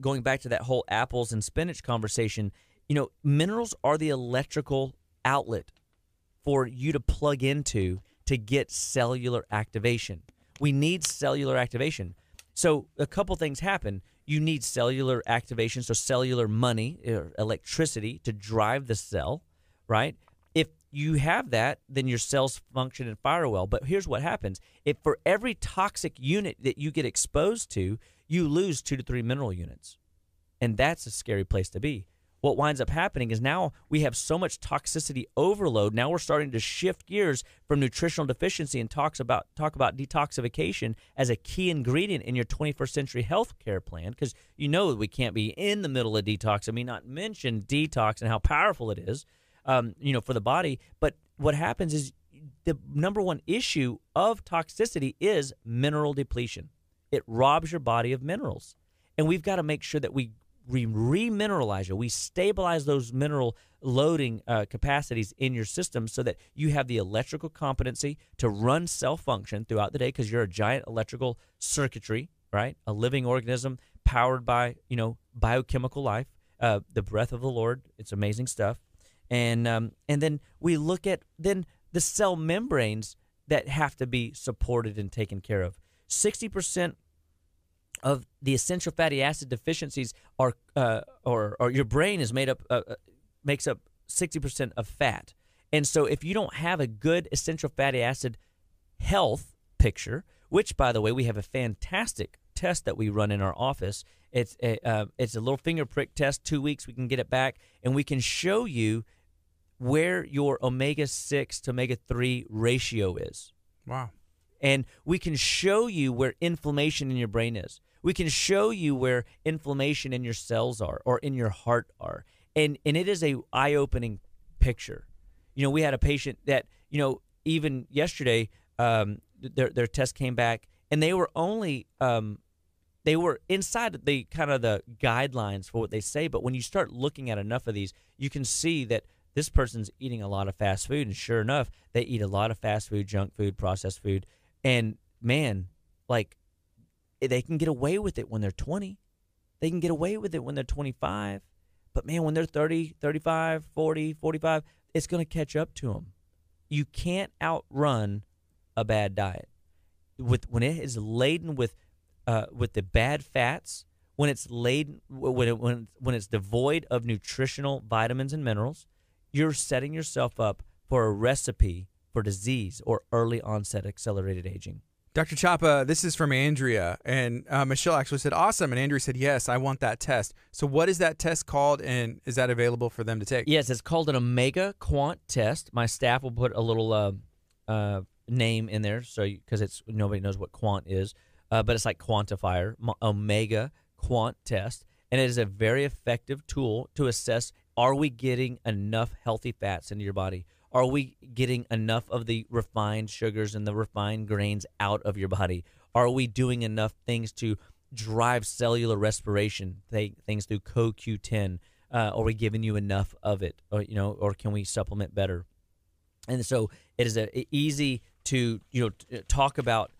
going back to that whole apples and spinach conversation, you know, minerals are the electrical outlet for you to plug into to get cellular activation. We need cellular activation. So a couple things happen. You need cellular activation, so cellular money or electricity to drive the cell, right? If you have that, then your cells function and fire well. But here's what happens. If for every toxic unit that you get exposed to, you lose 2 to 3 mineral units. And that's a scary place to be. What winds up happening is now we have so much toxicity overload. Now we're starting to shift gears from nutritional deficiency and talk about detoxification as a key ingredient in your 21st century healthcare plan, because you know we can't be in the middle of detox. I mean, not mention detox and how powerful it is, you know, for the body. But what happens is the number one issue of toxicity is mineral depletion. It robs your body of minerals, and we've got to make sure that we remineralize you. We stabilize those mineral loading capacities in your system so that you have the electrical competency to run cell function throughout the day, because you're a giant electrical circuitry, right? A living organism powered by, you know, biochemical life, the breath of the Lord. It's amazing stuff. And then we look at then the cell membranes that have to be supported and taken care of. 60% of the essential fatty acid deficiencies are, or your brain is makes up 60% of fat. And so if you don't have a good essential fatty acid health picture, which, by the way, we have a fantastic test that we run in our office. It's a little finger prick test, 2 weeks, we can get it back, and we can show you where your omega-6 to omega-3 ratio is. Wow. And we can show you where inflammation in your brain is. We can show you where inflammation in your cells are or in your heart are. And it is a eye-opening picture. You know, we had a patient that, you know, even yesterday, their test came back, and they were only, they were inside the kind of the guidelines for what they say. But when you start looking at enough of these, you can see that this person's eating a lot of fast food. And sure enough, they eat a lot of fast food, junk food, processed food. And man, like, they can get away with it when they're 20. They can get away with it when they're 25. But man, when they're 30, 35, 40, 45, it's going to catch up to them. You can't outrun a bad diet. When it is laden with the bad fats, when it's laden, when it's devoid of nutritional vitamins and minerals, you're setting yourself up for a recipe for disease or early onset accelerated aging. Dr. Chapa, this is from Andrea, and Michelle actually said, awesome, and Andrea said, yes, I want that test. So what is that test called, and is that available for them to take? Yes, it's called an Omega Quant test. My staff will put a little name in there, so because it's nobody knows what quant is, but it's like quantifier, Omega Quant test, and it is a very effective tool to assess, are we getting enough healthy fats into your body? Are we getting enough of the refined sugars and the refined grains out of your body? Are we doing enough things to drive cellular respiration, things through CoQ10? Are we giving you enough of it? Or, you know, or can we supplement better? And so it is easy to talk about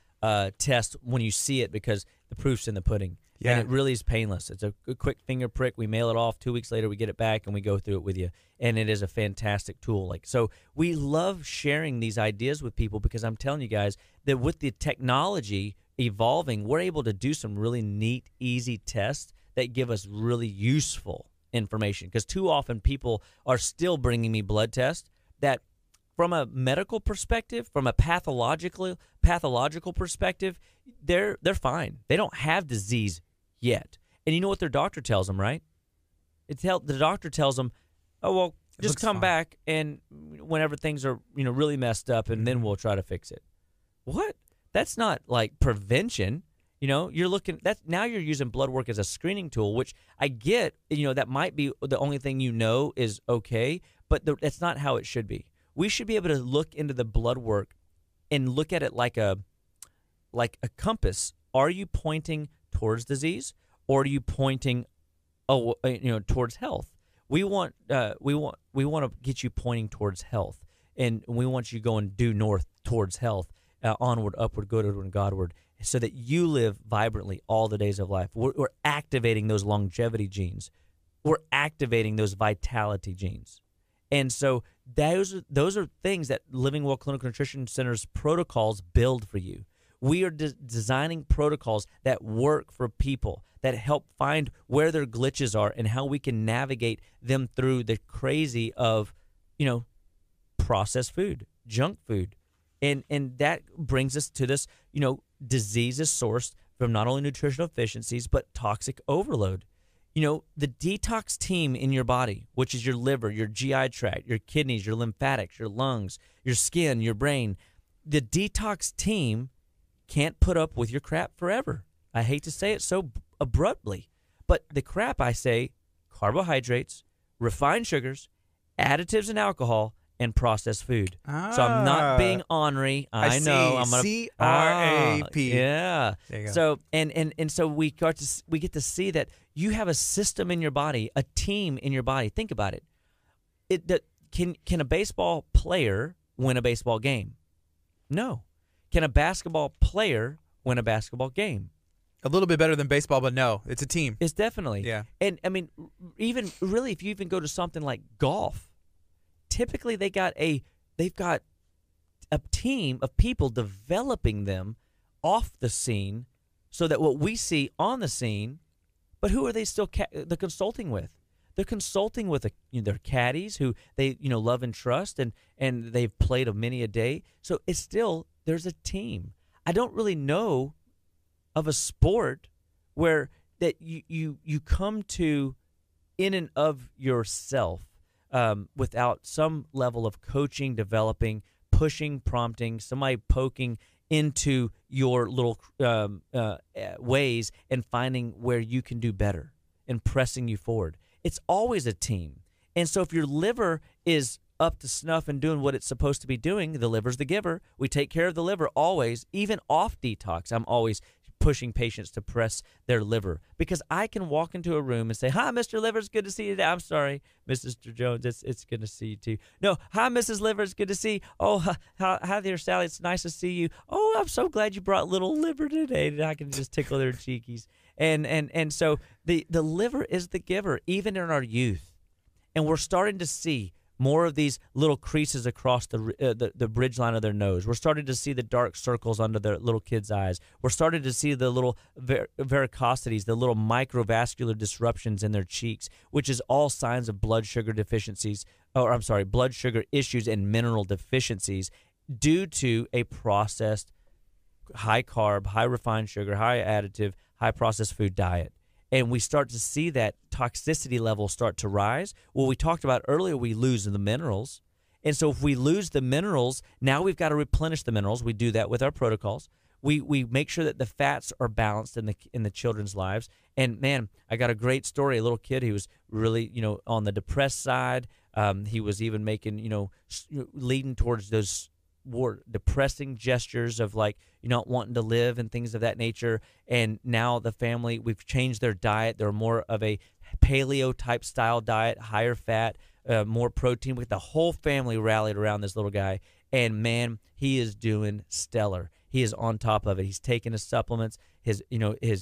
tests when you see it, because the proof's in the pudding. Yeah. And it really is painless. It's a quick finger prick. We mail it off. 2 weeks later, we get it back, and we go through it with you. And it is a fantastic tool. Like, so we love sharing these ideas with people, because I'm telling you guys that with the technology evolving, we're able to do some really neat, easy tests that give us really useful information. Because too often people are still bringing me blood tests that, from a medical perspective, from a pathological perspective, they're fine. They don't have disease yet. And you know what their doctor tells them, right? The doctor tells them, oh, well, just come back and whenever things are really messed up, and then we'll try to fix it. What? That's not like prevention. You're looking. Now you're using blood work as a screening tool, which I get. That might be the only thing is okay, but that's not how it should be. We should be able to look into the blood work and look at it like a compass. Are you pointing towards disease, or are you pointing, towards health? We want to get you pointing towards health, and we want you going due north towards health, onward, upward, goodward, and Godward, so that you live vibrantly all the days of life. We're activating those longevity genes. We're activating those vitality genes, and so. Those are things that Living Well Clinical Nutrition Center's protocols build for you. We are designing protocols that work for people, that help find where their glitches are and how we can navigate them through the crazy of, processed food, junk food. And that brings us to this, disease is sourced from not only nutritional deficiencies but toxic overload. The detox team in your body, which is your liver, your GI tract, your kidneys, your lymphatics, your lungs, your skin, your brain, the detox team can't put up with your crap forever. I hate to say it so abruptly, but the crap I say, carbohydrates, refined sugars, additives and alcohol, and processed food. So I'm not being ornery. I know. I'm gonna CRAP. Yeah. There you go. So and so we get to see that you have a system in your body, a team in your body. Think about it. Can a baseball player win a baseball game? No. Can a basketball player win a basketball game? A little bit better than baseball, but no, it's a team. It's definitely. Yeah. And I mean, even really, if you even go to something like golf. Typically, they've got a team of people developing them off the scene, so that what we see on the scene. But who are they still consulting with? They're consulting with their caddies, who they love and trust, and they've played many a day. So it's still, there's a team. I don't really know of a sport where that you come to in and of yourself. Without some level of coaching, developing, pushing, prompting, somebody poking into your little ways and finding where you can do better and pressing you forward. It's always a team. And so if your liver is up to snuff and doing what it's supposed to be doing, the liver's the giver. We take care of the liver always, even off detox. I'm always pushing patients to press their liver, because I can walk into a room and say, hi, Mr. Liver, it's good to see you today. I'm sorry, Mr. Jones, it's good to see you too. No, hi, Mrs. Liver, it's good to see you. Oh, hi there, Sally, it's nice to see you. Oh, I'm so glad you brought little liver today that I can just tickle their cheekies. And so the liver is the giver, even in our youth. And we're starting to see more of these little creases across the bridge line of their nose. We're starting to see the dark circles under their little kids' eyes. We're starting to see the little varicosities, the little microvascular disruptions in their cheeks, which is all signs of blood sugar deficiencies, or I'm sorry, blood sugar issues and mineral deficiencies due to a processed, high carb, high refined sugar, high additive, high processed food diet. And we start to see that toxicity level start to rise. Well, we talked about earlier, we lose the minerals. And so if we lose the minerals, now we've got to replenish the minerals. We do that with our protocols. We make sure that the fats are balanced in the children's lives. And, man, I got a great story. A little kid who was really, on the depressed side, He was even making, leading towards those more depressing gestures of like, not wanting to live and things of that nature. And now the family, we've changed their diet. They're more of a paleo type style diet, higher fat, more protein. The whole family rallied around this little guy. And man, he is doing stellar. He is on top of it. He's taking his supplements. His, his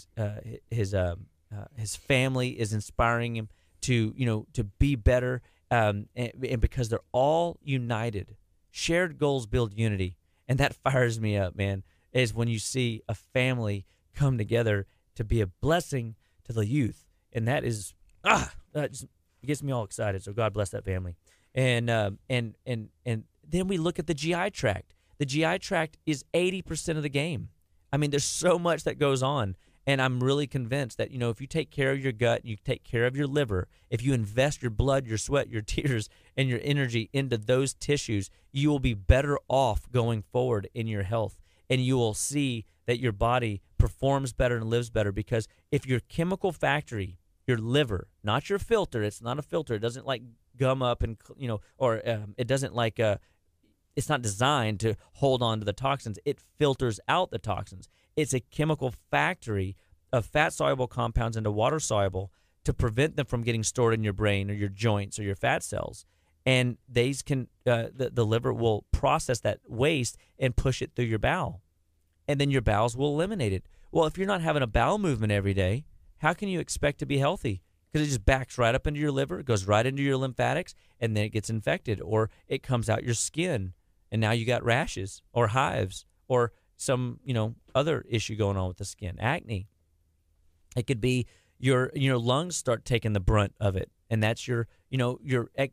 family is inspiring him to, to be better. And because they're all united, shared goals build unity. And that fires me up, man, is when you see a family come together to be a blessing to the youth. And that is, that just gets me all excited. So God bless that family. And then we look at the GI tract. The GI tract is 80% of the game. I mean, there's so much that goes on. And I'm really convinced that, if you take care of your gut, you take care of your liver, if you invest your blood, your sweat, your tears, and your energy into those tissues, you will be better off going forward in your health. And you will see that your body performs better and lives better, because if your chemical factory, your liver, not your filter, it's not a filter. It doesn't like gum up and, it doesn't like, it's not designed to hold on to the toxins. It filters out the toxins. It's a chemical factory of fat-soluble compounds into water-soluble to prevent them from getting stored in your brain or your joints or your fat cells. And these can, the liver will process that waste and push it through your bowel. And then your bowels will eliminate it. Well, if you're not having a bowel movement every day, how can you expect to be healthy? Because it just backs right up into your liver, it goes right into your lymphatics, and then it gets infected, or it comes out your skin, and now you got rashes or hives or some, other issue going on with the skin, acne. It could be your lungs start taking the brunt of it, and that's your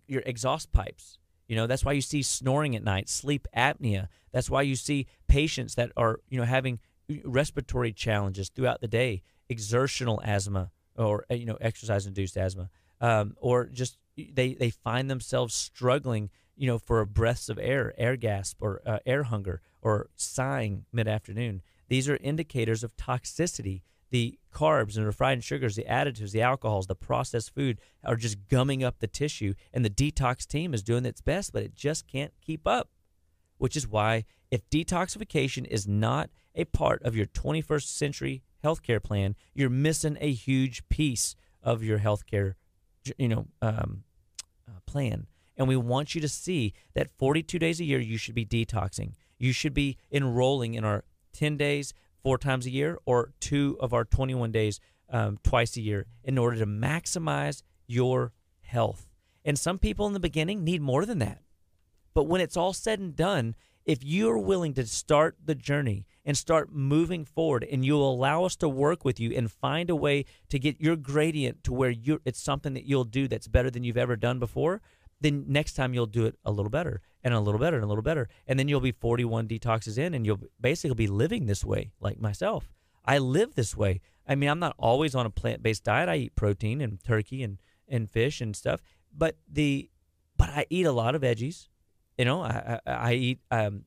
exhaust pipes. That's why you see snoring at night, sleep apnea. That's why you see patients that are, having respiratory challenges throughout the day, exertional asthma or, exercise-induced asthma, or just they find themselves struggling, for breaths of air, air gasp, or air hunger, or sighing mid-afternoon. These are indicators of toxicity. The carbs and refined sugars, the additives, the alcohols, the processed food are just gumming up the tissue, and the detox team is doing its best, but it just can't keep up, which is why if detoxification is not a part of your 21st century healthcare plan, you're missing a huge piece of your healthcare, plan. And we want you to see that 42 days a year you should be detoxing. You should be enrolling in our 10 days, 4 times a year, or 2 of our 21 days, twice a year, in order to maximize your health. And some people in the beginning need more than that. But when it's all said and done, if you're willing to start the journey and start moving forward, and you'll allow us to work with you and find a way to get your gradient to where it's something that you'll do that's better than you've ever done before, then next time you'll do it a little better and a little better and a little better. And then you'll be 41 detoxes in, and you'll basically be living this way like myself. I live this way. I mean, I'm not always on a plant-based diet. I eat protein and turkey and fish and stuff, but I eat a lot of veggies. I eat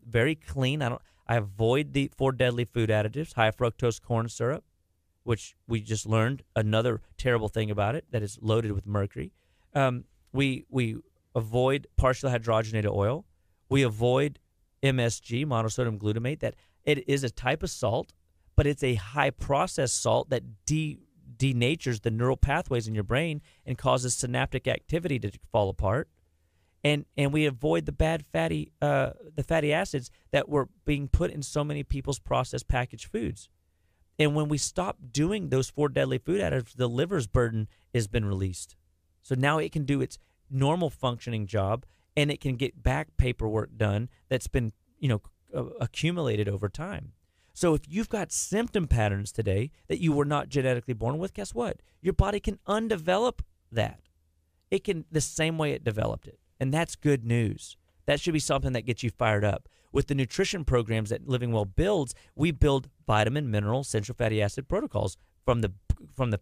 very clean. I avoid the 4 deadly food additives, high fructose corn syrup, which we just learned another terrible thing about it, that is loaded with mercury. We avoid partial hydrogenated oil. We avoid MSG, monosodium glutamate. That it is a type of salt, but it's a high processed salt that denatures the neural pathways in your brain and causes synaptic activity to fall apart. And we avoid the bad fatty acids that were being put in so many people's processed packaged foods. And when we stop doing those 4 deadly food additives, the liver's burden has been released. So now it can do its normal functioning job, and it can get back paperwork done that's been, accumulated over time. So if you've got symptom patterns today that you were not genetically born with, guess what? Your body can undevelop that. It can the same way it developed it. And that's good news. That should be something that gets you fired up. With the nutrition programs that Living Well builds, we build vitamin, mineral, essential fatty acid protocols from the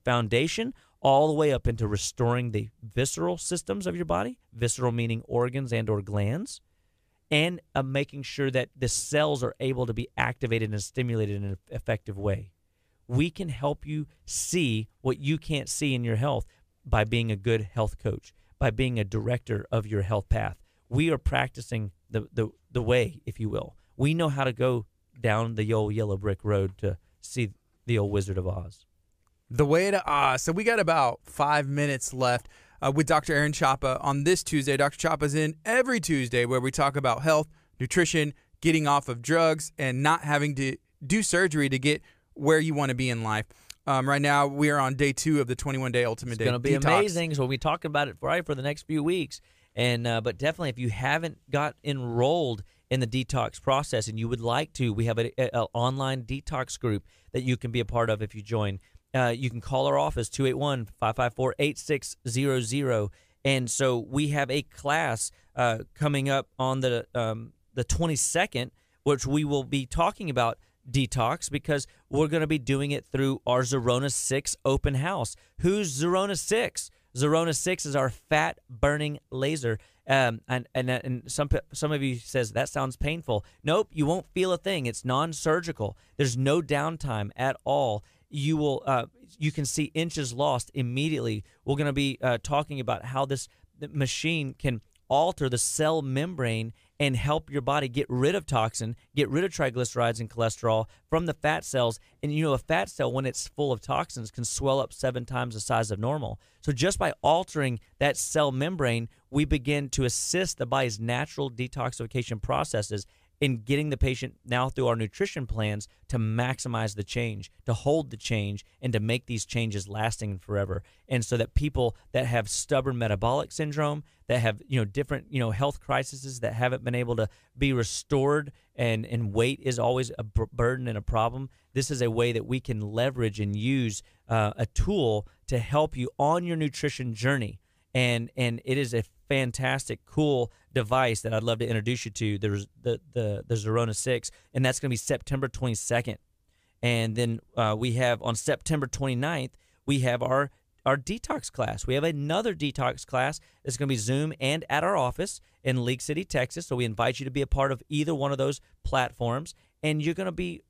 foundation all the way up into restoring the visceral systems of your body, visceral meaning organs and or glands, and making sure that the cells are able to be activated and stimulated in an effective way. We can help you see what you can't see in your health by being a good health coach, by being a director of your health path. We are practicing the way, if you will. We know how to go down the old yellow brick road to see the old Wizard of Oz. The way to Oz. So we got about 5 minutes left with Dr. Aaron Chapa on this Tuesday. Dr. Chapa's in every Tuesday where we talk about health, nutrition, getting off of drugs, and not having to do surgery to get where you want to be in life. Right now, we are on day 2 of the 21-day Ultimate Day Detox. It's going to be amazing. So we'll be talking about it for the next few weeks. And but definitely, if you haven't got enrolled in the detox process and you would like to, we have an online detox group that you can be a part of if you join. You can call our office, 281-554-8600. And so we have a class coming up on the 22nd, which we will be talking about detox, because we're going to be doing it through our Zerona 6 open house. Who's Zerona 6? Zerona 6 is our fat-burning laser. And some of you says, that sounds painful. Nope, you won't feel a thing. It's non-surgical. There's no downtime at all. You will you can see inches lost immediately. We're going to be talking about how this machine can alter the cell membrane and help your body get rid of toxin, get rid of triglycerides and cholesterol from the fat cells. And you know, a fat cell, when it's full of toxins, can swell up 7 times the size of normal. So just by altering that cell membrane, we begin to assist the body's natural detoxification processes in getting the patient now through our nutrition plans to maximize the change, to hold the change, and to make these changes lasting forever. And so that people that have stubborn metabolic syndrome, that have different health crises, that haven't been able to be restored, and weight is always a burden and a problem, this is a way that we can leverage and use a tool to help you on your nutrition journey. And it is a fantastic, cool device that I'd love to introduce you to. There's the Zerona 6, and that's going to be September 22nd. And then we have on September 29th, we have our detox class. We have another detox class that's going to be Zoom and at our office in League City, Texas. So we invite you to be a part of either one of those platforms, and you're going to be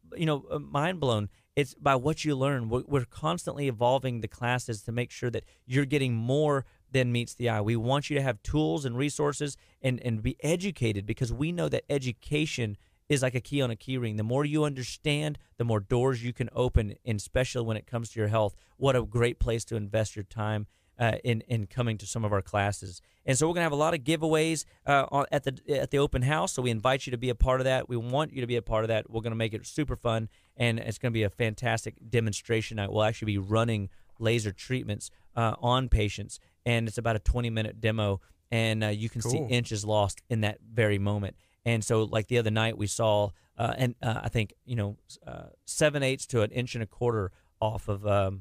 mind blown. It's by what you learn. We're constantly evolving the classes to make sure that you're getting more than meets the eye. We want you to have tools and resources and be educated, because we know that education is like a key on a key ring. The more you understand, the more doors you can open, and especially when it comes to your health. What a great place to invest your time in coming to some of our classes. And so we're going to have a lot of giveaways at the open house, so we invite you to be a part of that. We want you to be a part of that. We're going to make it super fun, and it's going to be a fantastic demonstration night. We'll actually be running laser treatments on patients, and it's about a 20-minute demo, and you can see inches lost in that very moment. And so, like the other night, we saw, I think 7/8 to 1.25 inches off of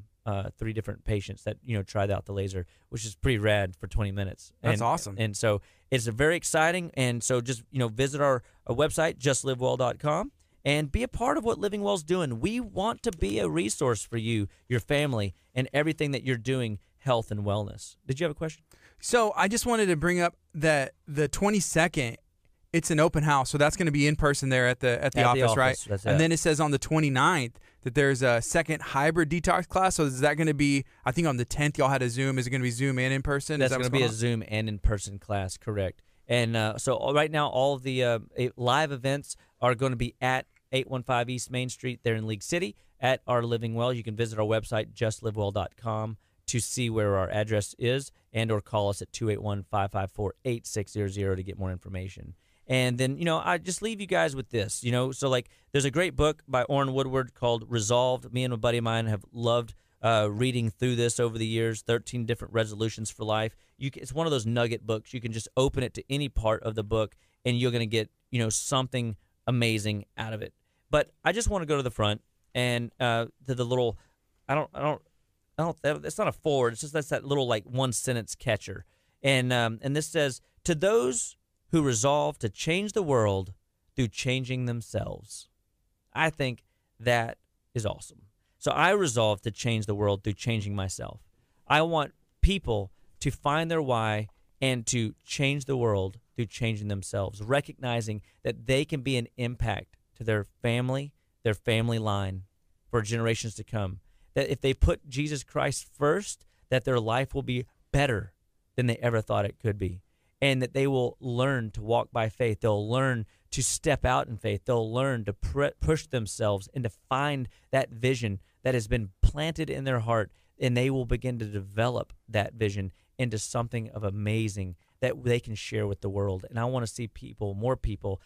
3 different patients that tried out the laser, which is pretty rad for 20 minutes. That's awesome. And so it's very exciting. And so just visit our website, justlivewell.com. And be a part of what Living Well's doing. We want to be a resource for you, your family, and everything that you're doing, health and wellness. Did you have a question? So I just wanted to bring up that the 22nd, it's an open house, so that's going to be in person there at the office, right? That's it. And then it says on the 29th that there's a second hybrid detox class. So is that going to be, I think on the 10th y'all had a Zoom. Is it going to be Zoom and in person? That's going to be a Zoom and in person class, correct. And so right now all of the live events are going to be at 815 East Main Street there in League City at our Living Well. You can visit our website, justlivewell.com, to see where our address is, and or call us at 281-554-8600 to get more information. And then, I just leave you guys with this. So like there's a great book by Orrin Woodward called Resolved. Me and a buddy of mine have loved reading through this over the years, 13 different resolutions for life. It's one of those nugget books. You can just open it to any part of the book, and you're going to get something amazing out of it. But I just want to go to the front and to the little, it's not a forward, it's just that little like one sentence catcher. And this says, to those who resolve to change the world through changing themselves. I think that is awesome. So I resolve to change the world through changing myself. I want people to find their why and to change the world through changing themselves, recognizing that they can be an impact to their family line for generations to come. That if they put Jesus Christ first, that their life will be better than they ever thought it could be, and that they will learn to walk by faith. They'll learn to step out in faith. They'll learn to push themselves and to find that vision that has been planted in their heart, and they will begin to develop that vision into something of amazing that they can share with the world. And I want to see people, more people,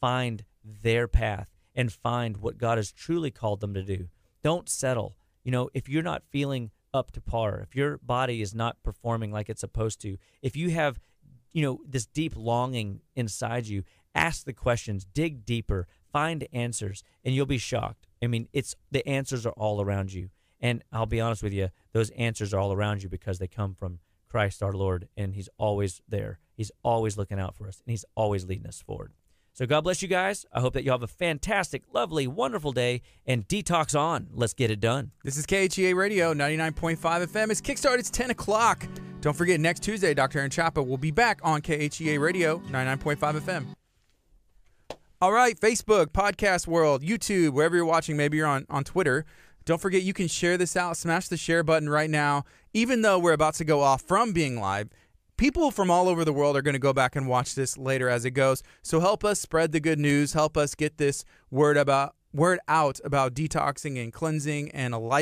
find their path and find what God has truly called them to do. Don't settle. You know, if you're not feeling up to par, if your body is not performing like it's supposed to, if you have, you know, this deep longing inside you, ask the questions, dig deeper, find answers, and you'll be shocked. I mean, it's the answers are all around you. And I'll be honest with you, those answers are all around you because they come from Christ our Lord, and He's always there. He's always looking out for us, and He's always leading us forward. So God bless you guys. I hope that you have a fantastic, lovely, wonderful day, and detox on. Let's get it done. This is KHEA Radio, 99.5 FM. It's Kickstart. It's 10 o'clock. Don't forget, next Tuesday, Dr. Aaron Chapa will be back on KHEA Radio, 99.5 FM. All right, Facebook, Podcast World, YouTube, wherever you're watching, maybe you're on Twitter. Don't forget, you can share this out. Smash the share button right now. Even though we're about to go off from being live, people from all over the world are going to go back and watch this later as it goes. So help us spread the good news. Help us get this word out about detoxing and cleansing and a life.